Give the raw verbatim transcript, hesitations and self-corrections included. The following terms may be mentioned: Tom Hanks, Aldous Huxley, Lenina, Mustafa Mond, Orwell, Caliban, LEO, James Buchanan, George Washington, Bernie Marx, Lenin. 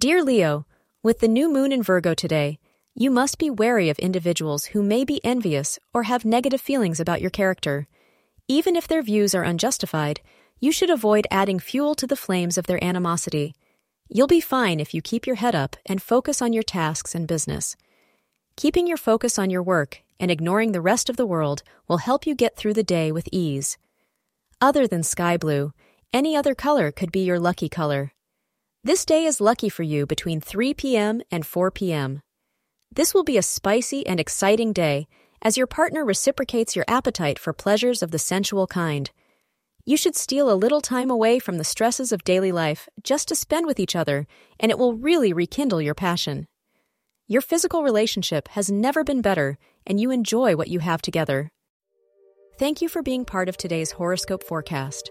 Dear Leo, with the new moon in Virgo today, you must be wary of individuals who may be envious or have negative feelings about your character. Even if their views are unjustified, you should avoid adding fuel to the flames of their animosity. You'll be fine if you keep your head up and focus on your tasks and business. Keeping your focus on your work and ignoring the rest of the world will help you get through the day with ease. Other than sky blue, any other color could be your lucky color. This day is lucky for you between three p.m. and four p.m. This will be a spicy and exciting day as your partner reciprocates your appetite for pleasures of the sensual kind. You should steal a little time away from the stresses of daily life just to spend with each other, and it will really rekindle your passion. Your physical relationship has never been better, and you enjoy what you have together. Thank you for being part of today's horoscope forecast.